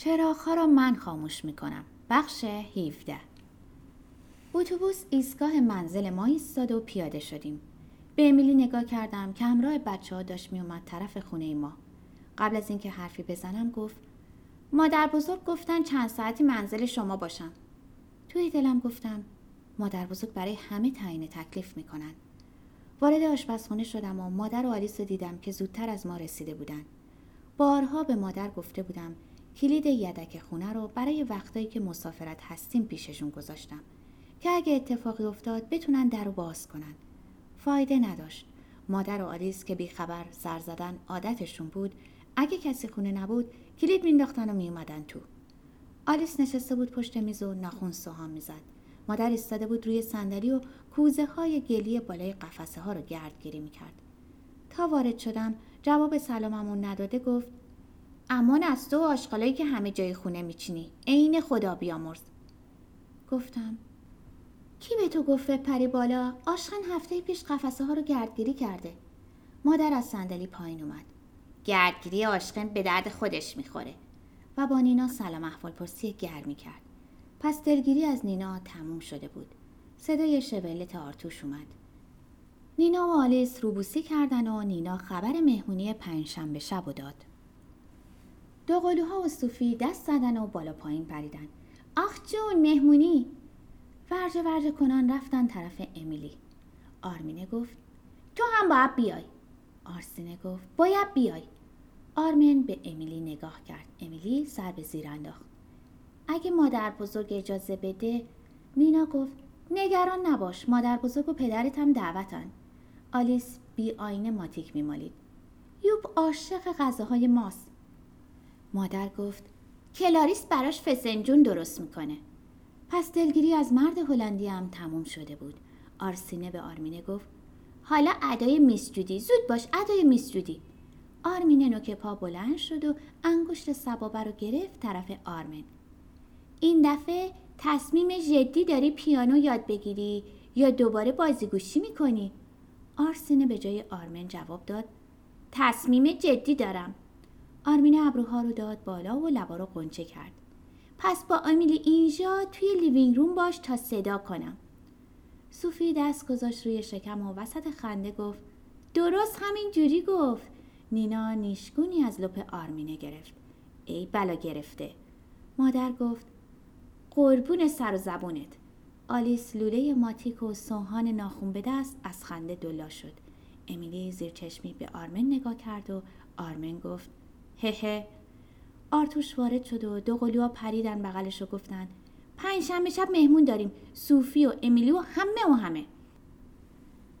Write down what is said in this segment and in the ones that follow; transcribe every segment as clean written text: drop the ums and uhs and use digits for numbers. چراغ‌ها را من خاموش می‌کنم. بخش 17. اتوبوس ایستگاه منزل ما ایستاد و پیاده شدیم. به امیلی نگاه کردم که همراه بچه‌ها داشت میومد طرف خونه ما. قبل از اینکه حرفی بزنم گفت: مادر بزرگ گفتن چند ساعتی منزل شما باشم. توی دلم گفتم مادر بزرگ برای همه تعیین تکلیف می‌کنن. وارد آشپزخانه شدم و مادر و آلیس رو دیدم که زودتر از ما رسیده بودن. بارها به مادر گفته بودم کلید یدک خونه رو برای وقتایی که مسافرت هستیم پیششون گذاشتم که اگه اتفاقی افتاد بتونن در رو باز کنن. فایده نداشت. مادر و آلیس که بیخبر سر زدن عادتشون بود، اگه کسی خونه نبود کلید مینداختن و میومدن تو. آلیس نشسته بود پشت میز و ناخن سوهام میزد. مادر ایستاده بود روی صندلی و کوزه‌های گلی بالای قفسه‌ها رو گردگیری می‌کرد. تا وارد شدم جواب سلاممو نداده گفت: امان از تو آشغالایی که همه جای خونه می‌چینی، عین خدا بیامرز. گفتم: کی به تو گفت بپری بالا؟ آشغن هفته پیش قفسه‌ها رو گردگیری کرده. مادر از صندلی پایین اومد. گردگیری آشغن به درد خودش می‌خوره. و با نینا سلام احوالپرسی گرمی کرد. پس دلگیری از نینا تموم شده بود. صدای شبلت آرتوش اومد. نینا و آلیس روبوسی کردن و نینا خبر مهمونی پنجشنبه شب داد. دوقلوها و صوفی دست زدن و بالا پایین پریدن. آخ جون مهمونی! ورجه کنان رفتن طرف امیلی. آرمینه گفت: تو هم باید بیای. آرسینه گفت: باید بیای. آرمین به امیلی نگاه کرد. امیلی سر به زیر انداخت. اگه مادر بزرگ اجازه بده، نینا گفت: نگران نباش، مادر بزرگ و پدرت هم دعوتن. آلیس بی آینه ماتیک میمالید. یوب عاشق غذاهای ماست. مادر گفت: کلاریس براش فسنجون درست میکنه. پس دلگیری از مرد هلندی هم تموم شده بود. آرسینه به آرمینه گفت: حالا ادای میس جودی، زود باش ادای میس جودی. آرمینه نوک پا بلند شد و انگشت سبابه رو گرفت طرف آرمین. این دفعه تصمیم جدی داری پیانو یاد بگیری یا دوباره بازیگوشی میکنی؟ آرسینه به جای آرمین جواب داد: تصمیم جدی دارم. آرمین ابروها رو داد بالا و لبا رو قنچه کرد. پس با امیلی اینجا توی لیوینگ روم باش تا صدا کنم. صوفی دست گذاشت روی شکم و وسط خنده گفت: درست همین جوری گفت. نینا نیشگونی از لپ آرمینه گرفت. ای بلا گرفته. مادر گفت: قربون سر و زبونت. آلیس لوله ماتیک و سوهان ناخون به دست از خنده دولا شد. امیلی زیر چشمی به آرمن نگاه کرد و آرمن گفت: هه. آرتوش وارد شد و دوقلوها پریدن بغلش و گفتن: پنجشنبه شب مهمون داریم، صوفی و امیلی و همه.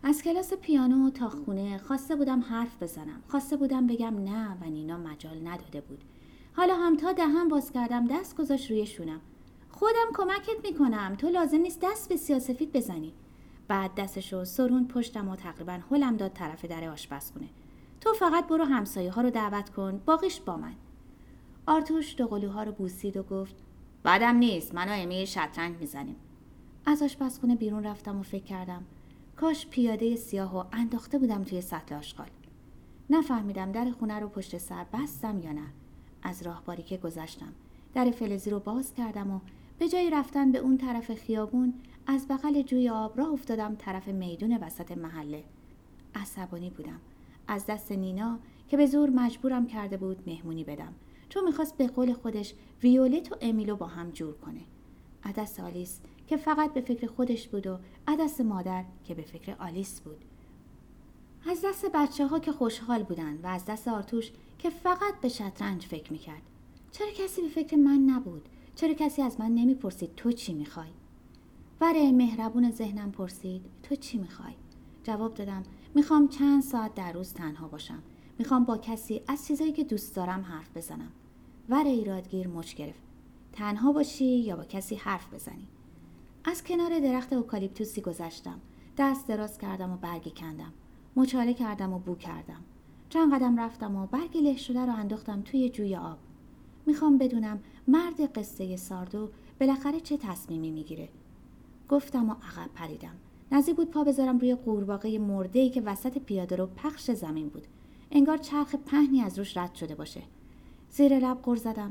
از کلاس پیانو تا خونه خواسته بودم حرف بزنم، خواسته بودم بگم نه و نینا مجال نداده بود. حالا هم تا دهن باز کردم دست گذاشت روی شونم. خودم کمکت میکنم، تو لازم نیست دست به سیاسفید بزنی. بعد دستشو سرون پشتم و تقریبا هلم داد طرف در آشپزخونه. تو فقط برو همسایه ها رو دعوت کن، باقیش با من. آرتوش دوقلوها رو بوسید و گفت: بعدم نیست، من و امیل شطرنج میزنیم. از آشپزخونه بیرون رفتم و فکر کردم کاش پیاده سیاهو انداخته بودم توی سطل آشغال. نفهمیدم در خونه رو پشت سر بستم یا نه. از راهباری که گذشتم در فلزی رو باز کردم و به جای رفتن به اون طرف خیابون از بغل جوی آب راه افتادم طرف میدون وسط محله. عصبانی بودم از دست نینا که به زور مجبورم کرده بود مهمونی بدم، چون میخواست به قول خودش ویولت و امیلو با هم جور کنه. از دست آلیس که فقط به فکر خودش بود و از دست مادر که به فکر آلیس بود. از دست بچه‌ها که خوشحال بودن و از دست آرتوش که فقط به شطرنج فکر میکرد. چرا کسی به فکر من نبود؟ چرا کسی از من نمیپرسید تو چی میخوای؟ ور مهربون ذهنم پرسید: تو چی میخوای؟ جواب دادم: میخوام چند ساعت در روز تنها باشم. میخوام با کسی از چیزایی که دوست دارم حرف بزنم. ور ایرادگیر مچ گرفت: تنها باشی یا با کسی حرف بزنی؟ از کنار درخت اوکالیپتوسی گذشتم. دست دراز کردم و برگی کندم. مچاله کردم و بو کردم. چند قدم رفتم و برگ له شده رو انداختم توی جوی آب. میخوام بدونم مرد قصه ساردو بالاخره چه تصمیمی میگیره. گفتم و عقب پریدم. نزدیک بود پا بذارم روی قورباغه مرده‌ای که وسط پیاده رو پخش زمین بود. انگار چرخ پهنی از روش رد شده باشه. زیر لب غر زدم: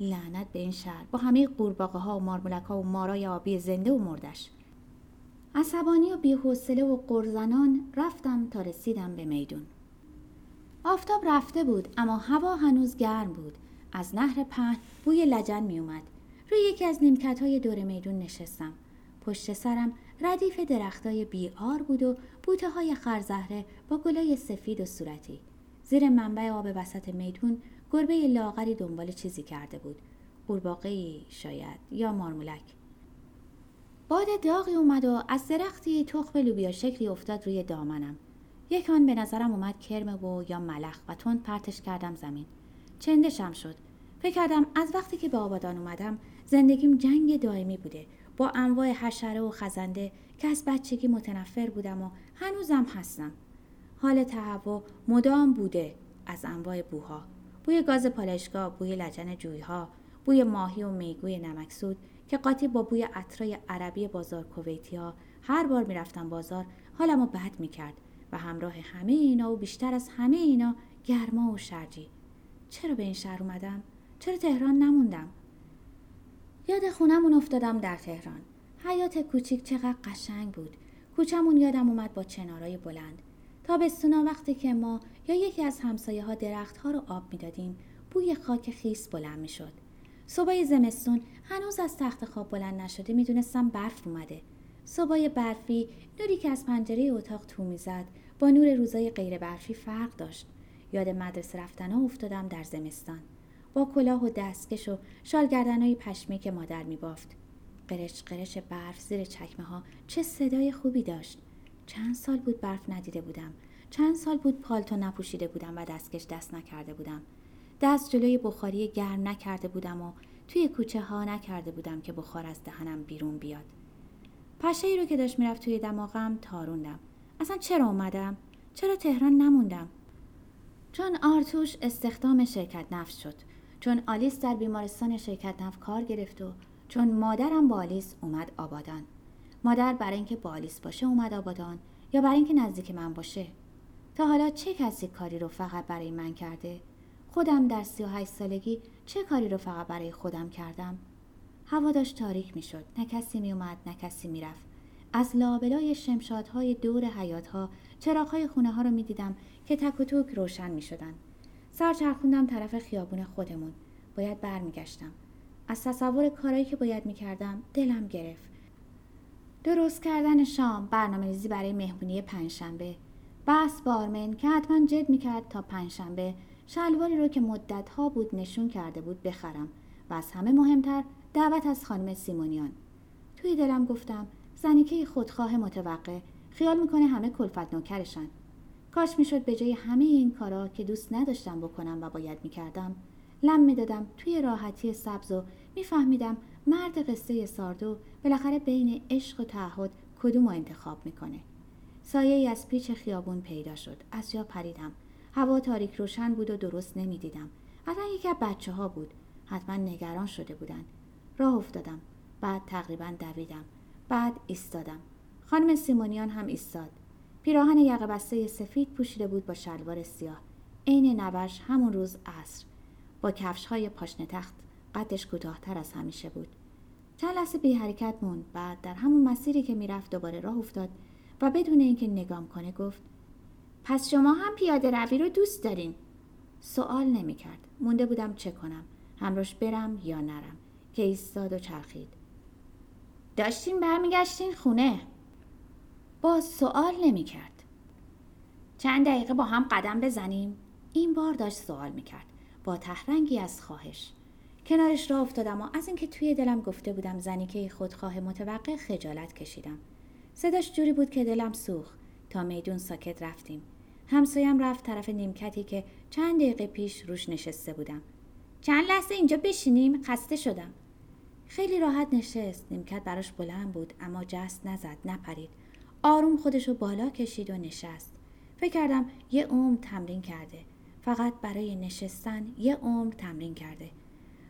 لعنت به این شهر با همه قورباغه ها و مارمولک ها و مارای آبی زنده و مردش. عصبانی و بی‌حوصله و قرزنان رفتم تا رسیدم به میدون. آفتاب رفته بود اما هوا هنوز گرم بود. از نهر پهن بوی لجن می اومد. روی یکی از نیمکت‌های دور میدون نشستم. پشت سرم ردیف درختای بی‌آر بود و بوته‌های خرزهره با گلای سفید و صورتی. زیر منبع آب وسط میدون گربه لاغری دنبال چیزی کرده بود. قورباغه‌ای شاید یا مارمولک. باد داغی اومد و از درختی تخم لوبیا شکلی افتاد روی دامنم. یک آن به نظرم اومد کرمه و یا ملخ و تند پرتش کردم زمین. چندشم شد. فکر کردم از وقتی که به آبادان اومدم زندگیم جنگ دائمی بوده با انواع حشره و خزنده که از بچگی متنفر بودم و هنوزم هستم. حال تهوع مدام بوده، از انواع بوها، بوی گاز پالایشگاه، بوی لجن جویها، بوی ماهی و میگوی نمکسود که قاطی با بوی عطرای عربی بازار کویتی‌ها. هر بار میرفتم بازار حالمو بد میکرد و همراه همه اینا و بیشتر از همه اینا گرما و شرجی. چرا به این شهر اومدم؟ چرا تهران نموندم؟ یاد خونمون افتادم در تهران. حیات کوچیک چقدر قشنگ بود. کوچمون یادم اومد با چنارای بلند. تابستونا وقتی که ما یا یکی از همسایه‌ها درخت‌ها رو آب میدادیم، بوی خاک خیس بلند میشد. صبح زمستون هنوز از تخت خواب بلند نشده میدونستم برف اومده. صبح برفی نوری که از پنجره اتاق تو میزد با نور روزای غیر برفی فرق داشت. یاد مدرسه رفتنا افتادم در زمستان. با کلاه و دستکش و شالگردنای پشمی که مادر میبافت. قرش قرش برف زیر چکمه ها چه صدای خوبی داشت. چند سال بود برف ندیده بودم. چند سال بود پالتو نپوشیده بودم و دستکش دست نکرده بودم. دست جلوی بخاری گرم نکرده بودم و توی کوچه ها نکرده بودم که بخار از دهنم بیرون بیاد. پشه ای رو که داشت میرفت توی دماغم تاروندم. اصلا چرا اومدم؟ چرا تهران نموندم؟ چون آرتوش استخدام شرکت نفت شد. چون آلیس در بیمارستان شرکت نفت کار گرفت و چون مادرم با آلیس اومد آبادان. مادر برای اینکه با آلیس باشه اومد آبادان یا برای اینکه نزدیک من باشه؟ تا حالا چه کسی کاری رو فقط برای من کرده؟ خودم در 38 سالگی چه کاری رو فقط برای خودم کردم؟ هوا داشت تاریک می شد. نه کسی می اومد نه کسی می رفت. از لابلای شمشادهای دور حیاط‌ها چراغ‌های خونه‌ها رو می دیدم که تک و توک روشن می شدن. سرچرخوندم طرف خیابون خودمون. باید برمیگشتم. از تصور کارایی که باید میکردم دلم گرفت. درست کردن شام، برنامه‌ریزی برای مهمونی پنجشنبه، بحث با آرمن که حتما جد میکرد تا پنجشنبه شلواری رو که مدت‌ها بود نشون کرده بود بخرم و از همه مهمتر دعوت از خانم سیمونیان. توی دلم گفتم زنی که خودخواه متوقع خیال میکنه همه کلفت نوکرشن. کاش میشد به جای همه این کارا که دوست نداشتم بکنم و باید میکردم لم میدادم توی راحتی سبز و میفهمیدم مرد قصه ساردو بالاخره بین عشق و تعهد کدومو انتخاب میکنه. سایه‌ای از پیچ خیابون پیدا شد. از جا پریدم. هوا تاریک روشن بود و درست نمیدیدم. حتما یکی از بچه‌ها بود. حتما نگران شده بودن. راه افتادم. بعد تقریبا دویدم. بعد ایستادم. خانم سیمونیان هم ایستاد. پیراهن یقه بسته سفید پوشیده بود با شلوار سیاه. عین نبش همون روز عصر. با کفش‌های پاشنه تخت قدش کوتاه‌تر از همیشه بود. چند لحظه بی حرکت موند. بعد در همون مسیری که میرفت دوباره راه افتاد و بدون اینکه نگام کنه گفت: پس شما هم پیاده روی رو دوست دارین؟ سوال نمی‌کرد. مونده بودم چه کنم؟ همراهش برم یا نرم؟ که ایستاد و چرخید. داشتین برمیگشتین خونه؟ باز سوال نمی کرد. چند دقیقه با هم قدم بزنیم؟ این بار داشت سوال می کرد. با تهرنگی از خواهش. کنارش را افتادم و از اینکه توی دلم گفته بودم زنی که خودخواه متوقع خجالت کشیدم. صداش جوری بود که دلم سوخت. تا میدون ساکت رفتیم. همسایم رفت طرف نیمکتی که چند دقیقه پیش روش نشسته بودم. چند لحظه اینجا بشینیم؟ خسته شدم. خیلی راحت نشست. نیمکت براش بلند بود اما جست نزد، نپرید. آروم خودشو بالا کشید و نشست. فکر کردم یه عمر تمرین کرده. فقط برای نشستن یه عمر تمرین کرده.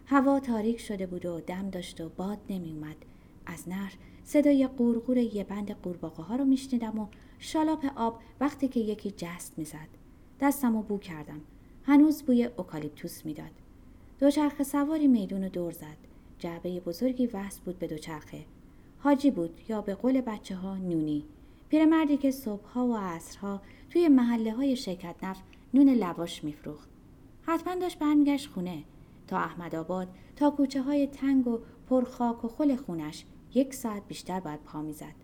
هوا تاریک شده بود و دم داشت و باد نمی اومد. از نهر صدای قورقور یه بند قورباغه ها رو میشنیدم و شالاپ آب وقتی که یکی جست میزد. دستمو بو کردم. هنوز بوی اوکالیپتوس میداد. دوچرخه سواری میدون دور زد. جعبه بزرگی وصل بود به دوچرخه. حاجی بود یا به قول بچه ها نونی. پیرمردی که صبح‌ها و عصرها توی محله‌های شرکت نفت نون لواش میفروخت. حتما داشت برمیگشت خونه. تا احمد آباد، تا کوچه‌های تنگ و پرخاک و خل خونش 1 ساعت بیشتر بعد پا می‌زد.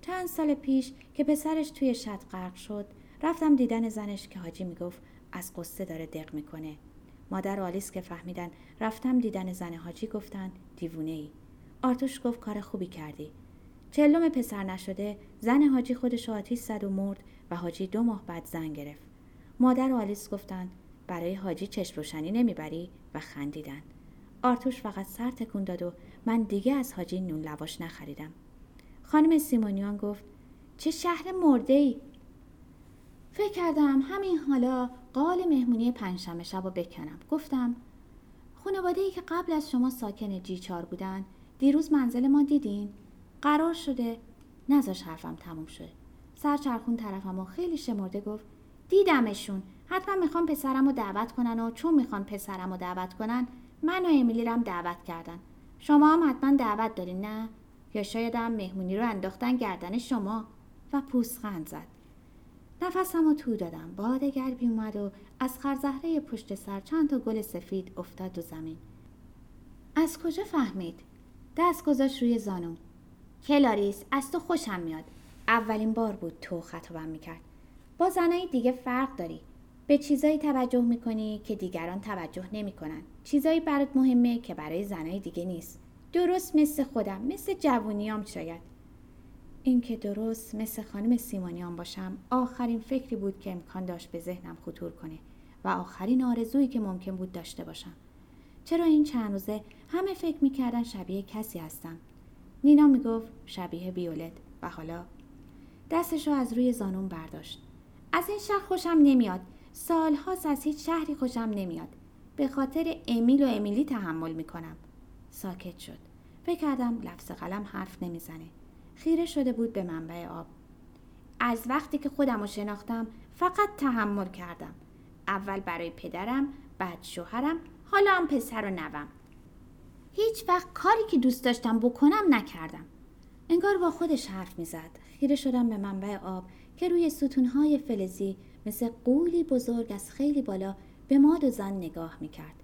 چند سال پیش که پسرش توی شط غرق شد، رفتم دیدن زنش که حاجی میگفت از قصه داره دق میکنه. مادر و آلیس که فهمیدن رفتم دیدن زن حاجی گفتن دیوونه ای. آرتوش گفت کار خوبی کردی. 40 پسر نشده زن حاجی خودش آتیش زد و مرد و حاجی 2 ماه بعد زن گرفت. مادر و آلیس گفتن برای حاجی چشم روشنی نمیبری و خندیدن. آرتوش فقط سر تکون داد و من دیگه از حاجی نون لواش نخریدم. خانم سیمونیان گفت چه شهر مرده‌ای. فکر کردم همین حالا قال مهمونی پنجشنبه شبو بکنم. گفتم خانواده‌ای که قبل از شما ساکن G4 بودن دیروز منزل ما دیدین؟ قرار شده نذاش حرفم تموم شه. سرچرخون طرفم و خیلی شمرده گفت دیدمشون. حتما میخوان پسرمو دعوت کنن و چون میخوان پسرمو دعوت کنن من و امیلی رو هم دعوت کردن. شما هم حتما دعوت دارین نه؟ یا شاید هم مهمونی رو انداختن گردن شما. و پوزخند زد. نفسم رو تو دادم. باد گرمی اومد و از خرزهره پشت سر چند تا گل سفید افتاد دو زمین. از کجا فهمید؟ دست گذاشت روی زانوم. کلاریس از تو خوشم میاد. اولین بار بود تو خطابم میکرد. با زنای دیگه فرق داری. به چیزایی توجه میکنی که دیگران توجه نمیکنن. چیزایی برات مهمه که برای زنای دیگه نیست. درست مثل خودم، مثل جوونیام شاید. این که درست مثل خانم سیمونیان باشم آخرین فکری بود که امکان داشت به ذهنم خطور کنه و آخرین آرزویی که ممکن بود داشته باشم. چرا این چند روزه همه فکر میکردن شبیه کسی هستم. نینا میگفت شبیه ویولت و حالا دستشو از روی زانوم برداشت. از این شهر خوشم نمیاد. سالهاست از هیچ شهری خوشم نمیاد. به خاطر امیل و امیلی تحمل میکنم. ساکت شد. فکر کردم لفظ قلم حرف نمیزنه. خیره شده بود به منبع آب. از وقتی که خودمو شناختم فقط تحمل کردم. اول برای پدرم، بعد شوهرم، حالا هم پسر و نوم. هیچ وقت کاری که دوست داشتم بکنم نکردم. انگار با خودش حرف میزد. خیره شدم به منبع آب که روی ستونهای فلزی مثل قولی بزرگ از خیلی بالا به ما دو زن نگاه میکرد.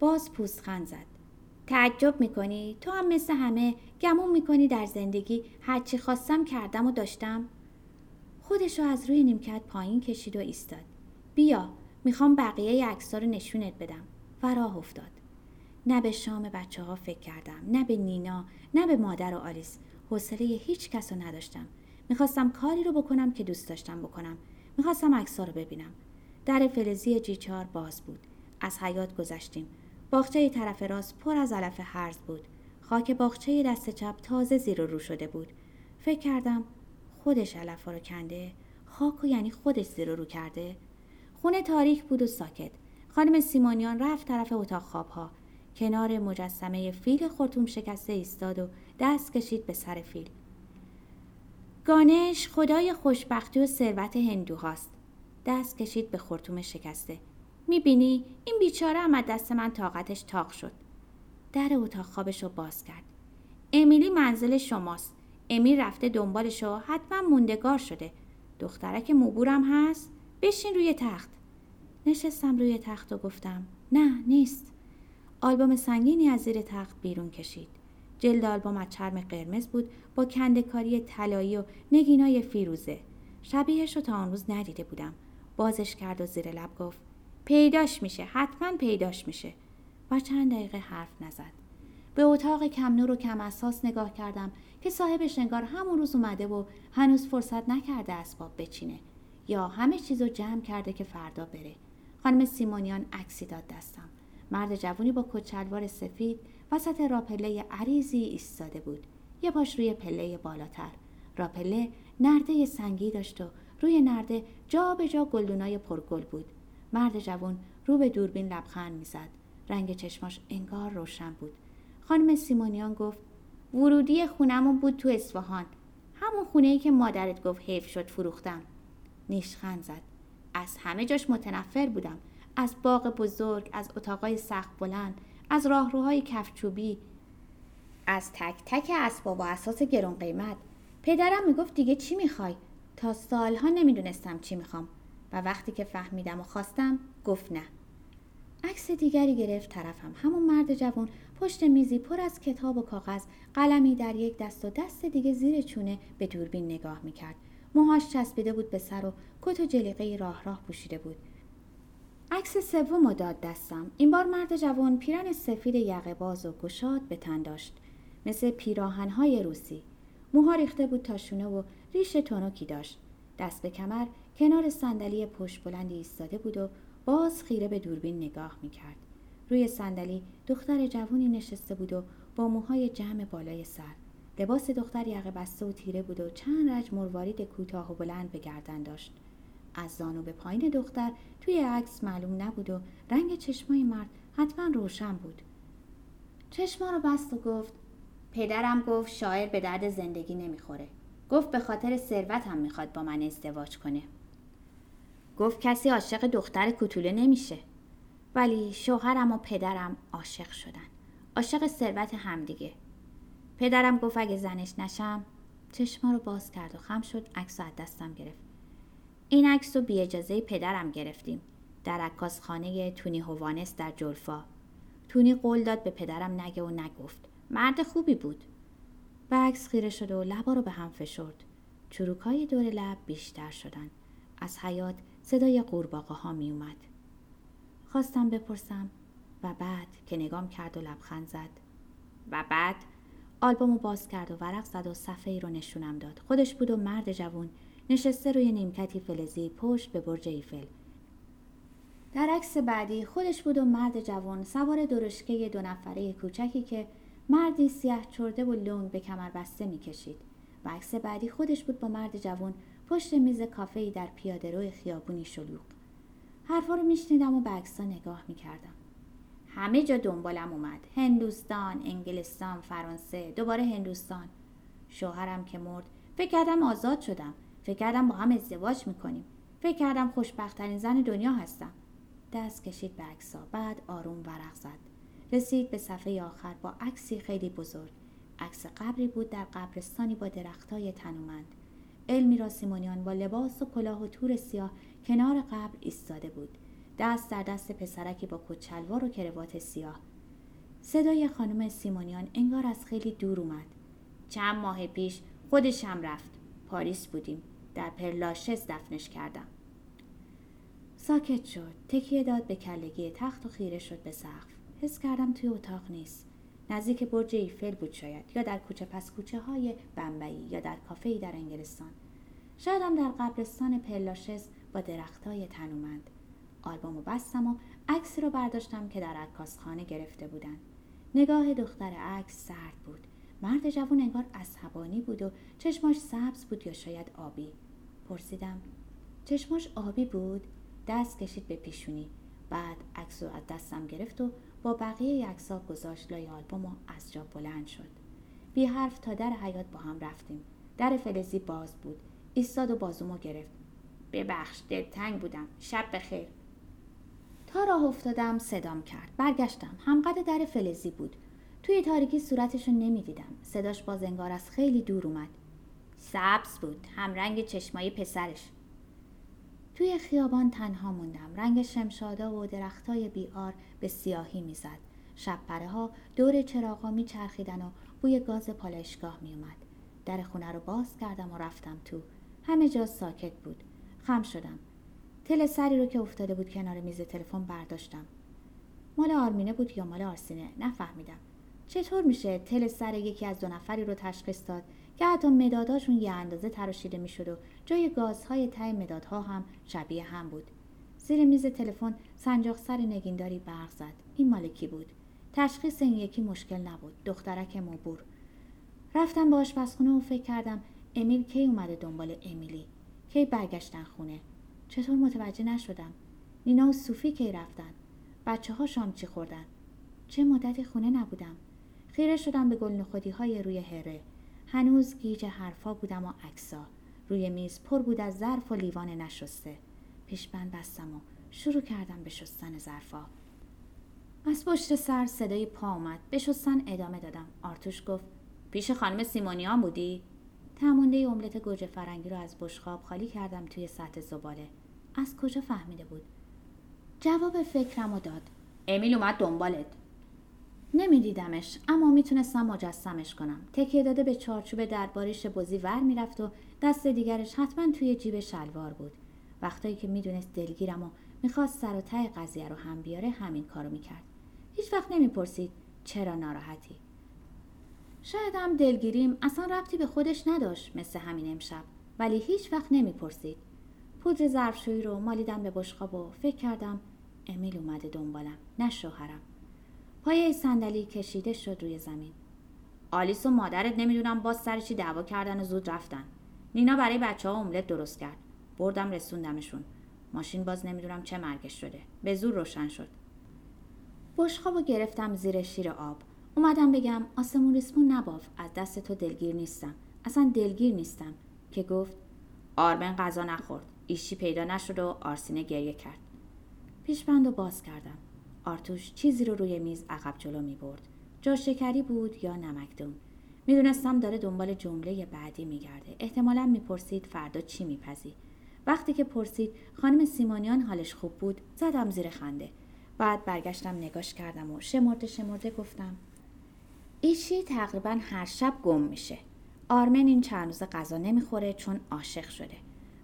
باز پوزخند زد. تعجب میکنی؟ تو هم مثل همه گمون میکنی در زندگی هرچی خواستم کردم و داشتم؟ خودشو از روی نیمکت پایین کشید و ایستاد. بیا میخوام بقیه عکس‌ها رو نشونت بدم. و راه افتاد. نه به شام بچه ها فکر کردم، نه به نینا، نه به مادر و آلیس. حوصله هیچ کس رو نداشتم. میخواستم کاری رو بکنم که دوست داشتم بکنم. میخواستم عکس‌ها رو ببینم. در فلزی G4 باز بود. از حیاط گذشتیم. باغچه طرف راست پر از علف هرز بود. خاک باغچه دست چپ تازه زیر و رو شده بود. فکر کردم خودش علفا رو کنده، خاکو یعنی خودش زیر و رو کرده. خونه تاریک بود و ساکت. خانم سیمونیان رفت طرف اتاق خوابها. کنار مجسمه فیل خرطوم شکسته ایستاد و دست کشید به سر فیل. گانش خدای خوشبختی و ثروت هندوهاست. دست کشید به خرطوم شکسته. میبینی این بیچاره هم از دست من طاقتش تاق شد. در اتاق خوابش رو باز کرد. امیلی منزل شماست. امیل رفته دنبالش و حتما موندگار شده. دخترک موبورم هست. بشین روی تخت. نشستم روی تخت و گفتم نه نیست. آلبوم سنگینی از زیر تخت بیرون کشید. جلد آلبوم از چرم قرمز بود با کنده‌کاری طلایی و نگینای فیروزه. شبیهش رو تا آن روز ندیده بودم. بازش کرد و زیر لب گفت پیداش میشه، حتما پیداش میشه. و چند دقیقه حرف نزد. به اتاق کم نور و کم اساس نگاه کردم که صاحبش انگار همون روز اومده و هنوز فرصت نکرده اسباب بچینه یا همه چیزو جمع کرده که فردا بره. خانم سیمونیان عکسی داد دستم. مرد جوونی با کچلوار سفید وسط راپله عریضی ایستاده بود. یه پاش روی پله بالاتر. راپله نرده سنگی داشت و روی نرده جا به جا گلدونای پرگل بود. مرد جوان رو به دوربین لبخند میزد. رنگ چشماش انگار روشن بود. خانم سیمونیان گفت ورودی خونمون بود تو اصفهان. همون خونه‌ای که مادرت گفت حیف شد فروختم. نیشخند زد. از همه جاش متنفر بودم. از باغ بزرگ، از اتاقای سقف بلند، از راهروهای کفچوبی، از تک تک اسباب و اساس گران قیمت. پدرم میگفت دیگه چی میخوای؟ تا سالها نمیدونستم چی میخوام و وقتی که فهمیدم و خواستم گفت نه. عکس دیگری گرفت طرفم، همون مرد جوان پشت میزی پر از کتاب و کاغذ، قلمی در یک دست و دست دیگه زیر چونه به دوربین نگاه میکرد. موهاش چسبیده بود به سر و کت و جلیقه راه پوشیده بود. عکس سومو داد دستم. این بار مرد جوان پیراهن سفید یقه باز و گشاد به تن داشت، مثل پیراهن‌های روسی. موها ریخته بود تا شونه و ریش تنکی داشت. دست به کمر کنار صندلی پشت بلندی ایستاده بود و باز خیره به دوربین نگاه می‌کرد. روی صندلی دختر جوانی نشسته بود و با موهای جمع بالای سر. لباس دختر یقه بسته و تیره بود و چند رج مروارید کوتاه و بلند به گردن داشت. از زانو به پایین دختر توی عکس معلوم نبود و رنگ چشمای مرد حتما روشن بود. چشما رو بست و گفت پدرم گفت شاعر به درد زندگی نمیخوره. گفت به خاطر ثروتم میخواد با من ازدواج کنه. گفت کسی عاشق دختر کوتوله نمیشه. ولی شوهرم و پدرم عاشق شدن. عاشق ثروت همدیگه. پدرم گفت اگه زنش نشم. چشما رو باز کرد و خم شد. عکس از دستم گرفت. این عکس رو بی اجازه پدرم گرفتیم در عکاسخانه تونی هوانس در جلفا. تونی قول داد به پدرم نگه و نگفت. مرد خوبی بود. به عکس خیره شد و لبا رو به هم فشرد. چروکای دور لب بیشتر شدن. از حیاط صدای قورباغه ها می اومد. خواستم بپرسم و بعد که نگام کرد و لبخند زد. و بعد آلبومو باز کرد و ورق زد و صفحه ای رو نشونم داد. خودش بود و مرد جوان نشسته روی نیمکتی فلزی پشت به برج ایفل. در عکس بعدی خودش بود و مرد جوان سوار درشکه دو نفره کوچکی که مردی سیاه چرده و لنگ به کمر بسته می‌کشید. و عکس بعدی خودش بود با مرد جوان پشت میز کافه‌ای در پیاده‌روی خیابونی شلوغ. حرفا رو میشنیدم و به عکس‌ها نگاه می‌کردم. همه جا دنبالم اومد. هندوستان، انگلستان، فرانسه، دوباره هندوستان. شوهرم که مرد، فکر کردم آزاد شدم. فکر کردم با هم ازدواج میکنیم. فکر کردم خوشبخت‌ترین زن دنیا هستم. دست کشید به عکس‌ها. بعد آروم ورق زد. رسید به صفحه آخر با عکسی خیلی بزرگ. عکس قبری بود در قبرستانی با درختای تنومند. آلمیرا سیمونیان با لباس و کلاه و تور سیاه کنار قبر ایستاده بود. دست در دست پسرکی با کچلوار و کروات سیاه. صدای خانم سیمونیان انگار از خیلی دور اومد. چند ماه پیش خودش هم رفت. پاریس بودیم. در پر لاشز دفنش کردم. ساکت شد. تکیه داد به کلگی تخت و خیره شد به سقف. حس کردم توی اتاق نیست. نزدیک برج ایفل بود شاید، یا در کوچه پس کوچه های بمبئی، یا در کافه‌ای در انگلستان. شاید هم در قبرستان پر لاشز با درختای تنومند. آلبومو بستم و عکسی رو برداشتم که در عکاسخانه گرفته بودن. نگاه دختر عکس سرد بود. مرد جوان انگار عصبانی بود و چشماش سبز بود یا شاید آبی. پرسیدم چشماش آبی بود؟ دست کشید به پیشونی. بعد عکس رو از دستم گرفت و با بقیه عکس‌ها گذاشت لای آلبوم و از جا بلند شد. بی حرف تا در حیاط با هم رفتیم. در فلزی باز بود. ایستاد و بازومو گرفت. ببخش دلتنگ بودم. شب بخیر. تا راه افتادم صدام کرد. برگشتم. همقد در فلزی بود. توی تاریکی صورتشو نمی‌دیدم. صداش باز انگار از خیلی دور اومد. سبز بود، هم رنگ چشمای پسرش. توی خیابان تنها موندم. رنگ شمشادا و درختای بیار به سیاهی میزد. شب پره‌ها دور چراغا میچرخیدن و بوی گاز پالایشگاه میومد. در خونه رو باز کردم و رفتم تو. همه جا ساکت بود. خم شدم. تله سری رو که افتاده بود کنار میز تلفن برداشتم. مال آرمینه بود یا مال آرسینه نفهمیدم. چطور میشه تله سر یکی از دو نفری رو تشخیص داد که حتی مداداشون یه اندازه تراشیده میشد و جای گازهای ته مدادها هم شبیه هم بود. زیر میز تلفن سنجاق سر نگینداری برق زد. این مال کی بود؟ تشخیص این یکی مشکل نبود. دخترک موبور. رفتم به آشپزخونه و فکر کردم امیل کی اومده دنبال امیلی؟ کی برگشتن خونه؟ چطور متوجه نشدم؟ نینا و صوفی کی رفتن؟ بچه‌ها شام چی خوردن؟ چه مدتی خونه نبودم. خیره شدم به گلنخودی‌های روی هره. هنوز گیج حرفا بودم و عکس‌ها. روی میز پر بود از ظرف و لیوان نشسته. پیشبند بستم و شروع کردم به شستن ظرفا. از پشت سر صدای پا اومد. به شستن ادامه دادم. آرتوش گفت پیش خانم سیمونیان بودی؟ تمونده املت گوجه فرنگی رو از بشقاب خالی کردم توی سطح زباله. از کجا فهمیده بود؟ جواب فکرم رو داد. امیل اومد دنبالت. نمیدیدمش اما میتونستم مجسمش کنم. تکیه داده به چارچوب درباریش بوزی ور میرفت و دست دیگرش حتما توی جیب شلوار بود. وقتایی که میدونست دلگیرم و میخواست سر و ته قضیه رو هم بیاره همین کارو میکرد. هیچ وقت نمیپرسید چرا ناراحتی. شاید هم دلگیریم اصلا ربطی به خودش نداشت مثل همین امشب، ولی هیچ وقت نمیپرسید. پودر ظرفشویی رو مالیدم به بشقاب و فکر کردم امیل اومده دنبالم، نه شوهرم. پایه صندلی کشیده شد روی زمین. آلیس و مادرت نمیدونم باز سر چی دعوا کردن و زود رفتن. نینا برای بچه‌ها املت درست کرد. بردم رسوندمشون. ماشین باز نمیدونم چه مرگش شده. به زور روشن شد. بشقابو گرفتم زیر شیر آب. اومدم بگم آسمون ریسمون نباف، از دست تو دلگیر نیستم. اصلا دلگیر نیستم که گفت آرمن غذا نخورد. ایشی پیدا نشد و آرسینه گریه کرد. پیشبندو باز کردم. آرتوش چیزی رو روی میز عقب جلو می برد. جا شکری بود یا نمکدون. می دونستم داره دنبال جمله بعدی می گرده. احتمالا می پرسید فردا چی می پزی. وقتی که پرسید خانم سیمونیان حالش خوب بود زدم زیر خنده. بعد برگشتم نگاش کردم و شمرده گفتم ایشی تقریبا هر شب گم میشه. آرمن این چند روز غذا نمیخوره چون عاشق شده.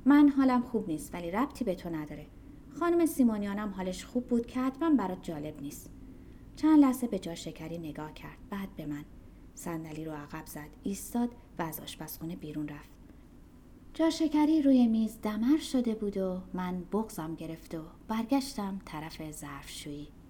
من حالم خوب نیست ولی ربطی به تو نداره. خانم سیمونیانم حالش خوب بود که حتما برات جالب نیست. چند لحظه به جا شکری نگاه کرد. بعد به من صندلی رو عقب زد، ایستاد و از آشپزخونه بیرون رفت. جا شکری روی میز دمر شده بود و من بغضم گرفت و برگشتم طرف ظرفشویی.